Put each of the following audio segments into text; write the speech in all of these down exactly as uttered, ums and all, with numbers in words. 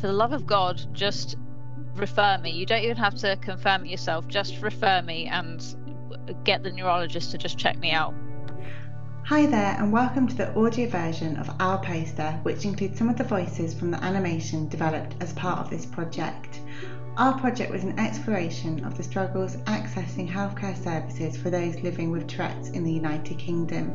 for the love of God, just refer me. You don't even have to confirm it yourself. Just refer me and get the neurologist to just check me out. Hi there, and welcome to the audio version of our poster, which includes some of the voices from the animation developed as part of this project. Our project was an exploration of the struggles accessing healthcare services for those living with Tourette's in the United Kingdom.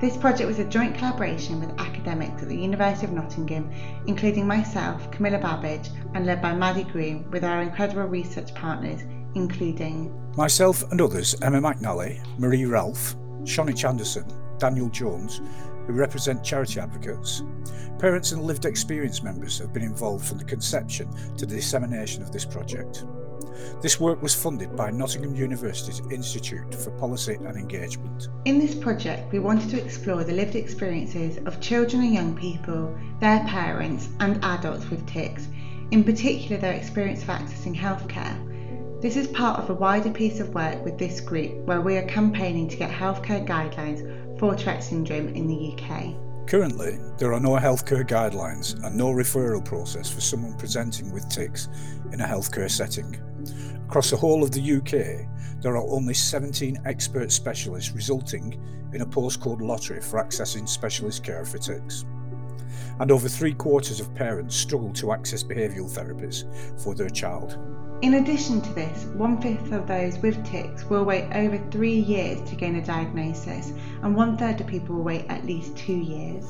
This project was a joint collaboration with academics at the University of Nottingham, including myself, Camilla Babbage, and led by Maddie Green, with our incredible research partners, including myself and others, Emma McNally, Marie Ralph, Shonni Chanderson, Daniel Jones, who represent charity advocates. Parents and lived experience members have been involved from the conception to the dissemination of this project. This work was funded by Nottingham University's Institute for Policy and Engagement. In this project, we wanted to explore the lived experiences of children and young people, their parents and adults with tics, in particular their experience of accessing healthcare. This is part of a wider piece of work with this group where we are campaigning to get healthcare guidelines for Tourette syndrome in the U K. Currently, there are no healthcare guidelines and no referral process for someone presenting with tics in a healthcare setting. Across the whole of the U K, there are only seventeen expert specialists, resulting in a postcode lottery for accessing specialist care for tics. And over three quarters of parents struggle to access behavioural therapies for their child. In addition to this, one-fifth of those with tics will wait over three years to gain a diagnosis, and one-third of people will wait at least two years.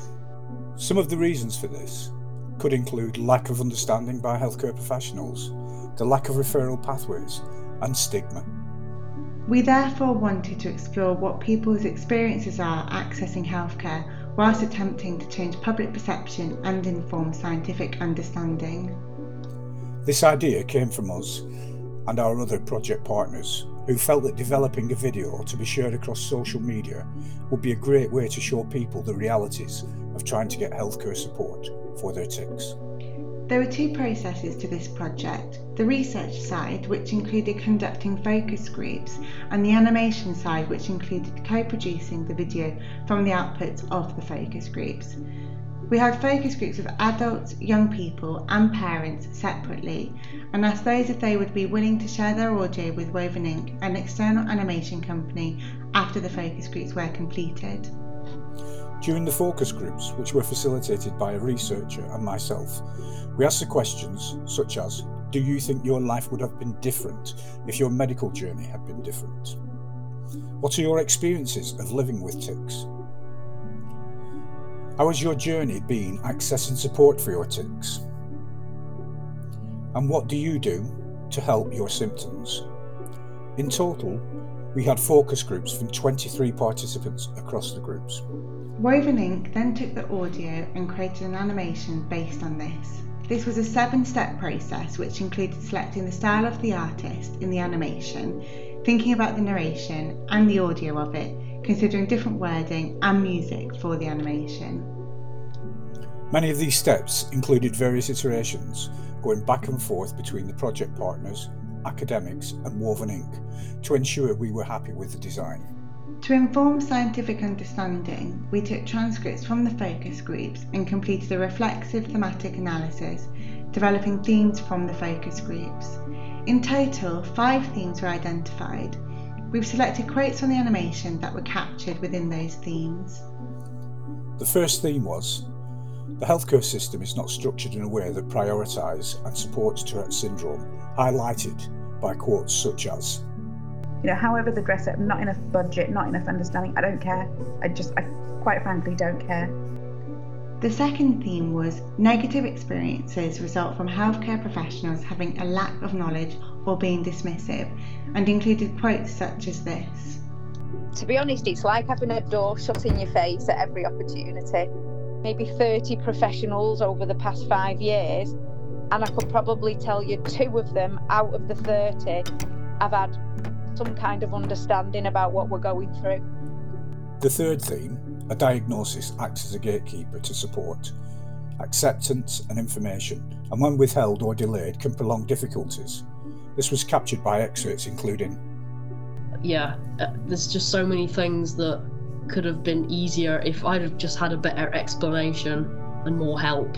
Some of the reasons for this could include lack of understanding by healthcare professionals, the lack of referral pathways, and stigma. We therefore wanted to explore what people's experiences are accessing healthcare whilst attempting to change public perception and inform scientific understanding. This idea came from us and our other project partners, who felt that developing a video to be shared across social media would be a great way to show people the realities of trying to get healthcare support for their tics. There were two processes to this project: the research side, which included conducting focus groups, and the animation side, which included co-producing the video from the outputs of the focus groups. We had focus groups of adults, young people and parents separately, and asked those if they would be willing to share their audio with Woven Incorporated, an external animation company, after the focus groups were completed. During the focus groups, which were facilitated by a researcher and myself, we asked the questions such as, do you think your life would have been different if your medical journey had been different? What are your experiences of living with tics? How has your journey been accessing support for your tics? And what do you do to help your symptoms? In total, we had focus groups from twenty-three participants across the groups. Woven Incorporated then took the audio and created an animation based on this. This was a seven-step process which included selecting the style of the artist in the animation, thinking about the narration and the audio of it, considering different wording and music for the animation. Many of these steps included various iterations, going back and forth between the project partners, academics and Woven Incorporated to ensure we were happy with the design. To inform scientific understanding, we took transcripts from the focus groups and completed a reflexive thematic analysis, developing themes from the focus groups. In total, five themes were identified. We've selected quotes from the animation that were captured within those themes. The first theme was, the healthcare system is not structured in a way that prioritises and supports Tourette syndrome, highlighted by quotes such as, you know, however they dress up, not enough budget, not enough understanding, I don't care. I just, I quite frankly don't care. The second theme was, negative experiences result from healthcare professionals having a lack of knowledge or being dismissive, and included quotes such as this. To be honest, it's like having a door shut in your face at every opportunity. Maybe thirty professionals over the past five years, and I could probably tell you two of them out of the thirty have had some kind of understanding about what we're going through. The third theme, a diagnosis acts as a gatekeeper to support, acceptance and information, and when withheld or delayed can prolong difficulties. This was captured by experts including, yeah, there's just so many things that could have been easier if I'd have just had a better explanation and more help.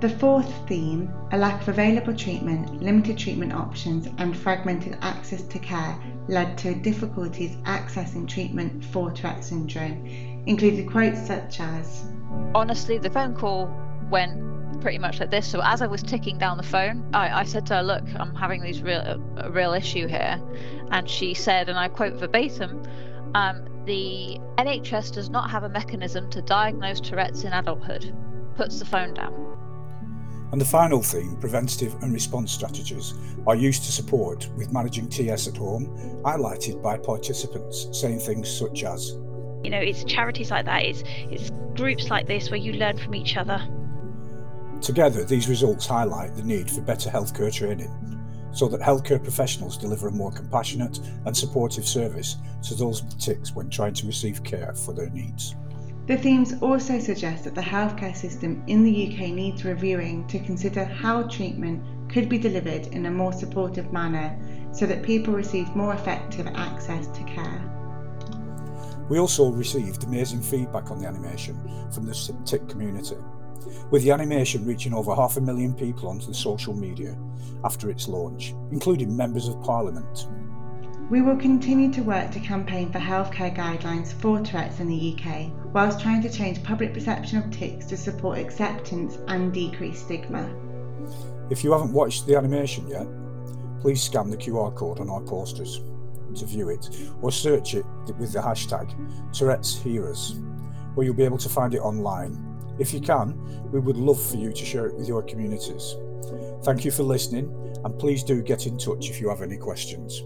The fourth theme, a lack of available treatment, limited treatment options and fragmented access to care, led to difficulties accessing treatment for Tourette syndrome, included quotes such as, "Honestly, the phone call went pretty much like this. So as I was ticking down the phone, I, I said to her, look, I'm having these real, a real issue here. And she said, and I quote verbatim, um, the N H S does not have a mechanism to diagnose Tourette's in adulthood. Puts the phone down." And the final theme, preventative and response strategies, are used to support with managing T S at home, highlighted by participants saying things such as, "You know, it's charities like that, it's, it's groups like this where you learn from each other." Together, these results highlight the need for better healthcare training, so that healthcare professionals deliver a more compassionate and supportive service to those with tics when trying to receive care for their needs. The themes also suggest that the healthcare system in the U K needs reviewing to consider how treatment could be delivered in a more supportive manner so that people receive more effective access to care. We also received amazing feedback on the animation from the TIC community, with the animation reaching over half a million people onto the social media after its launch, including members of Parliament. We will continue to work to campaign for healthcare guidelines for Tourette's in the U K, whilst trying to change public perception of tics to support acceptance and decrease stigma. If you haven't watched the animation yet, please scan the Q R code on our posters to view it, or search it with the hashtag Tourette's Hearers, where you'll be able to find it online. If you can, we would love for you to share it with your communities. Thank you for listening, and please do get in touch if you have any questions.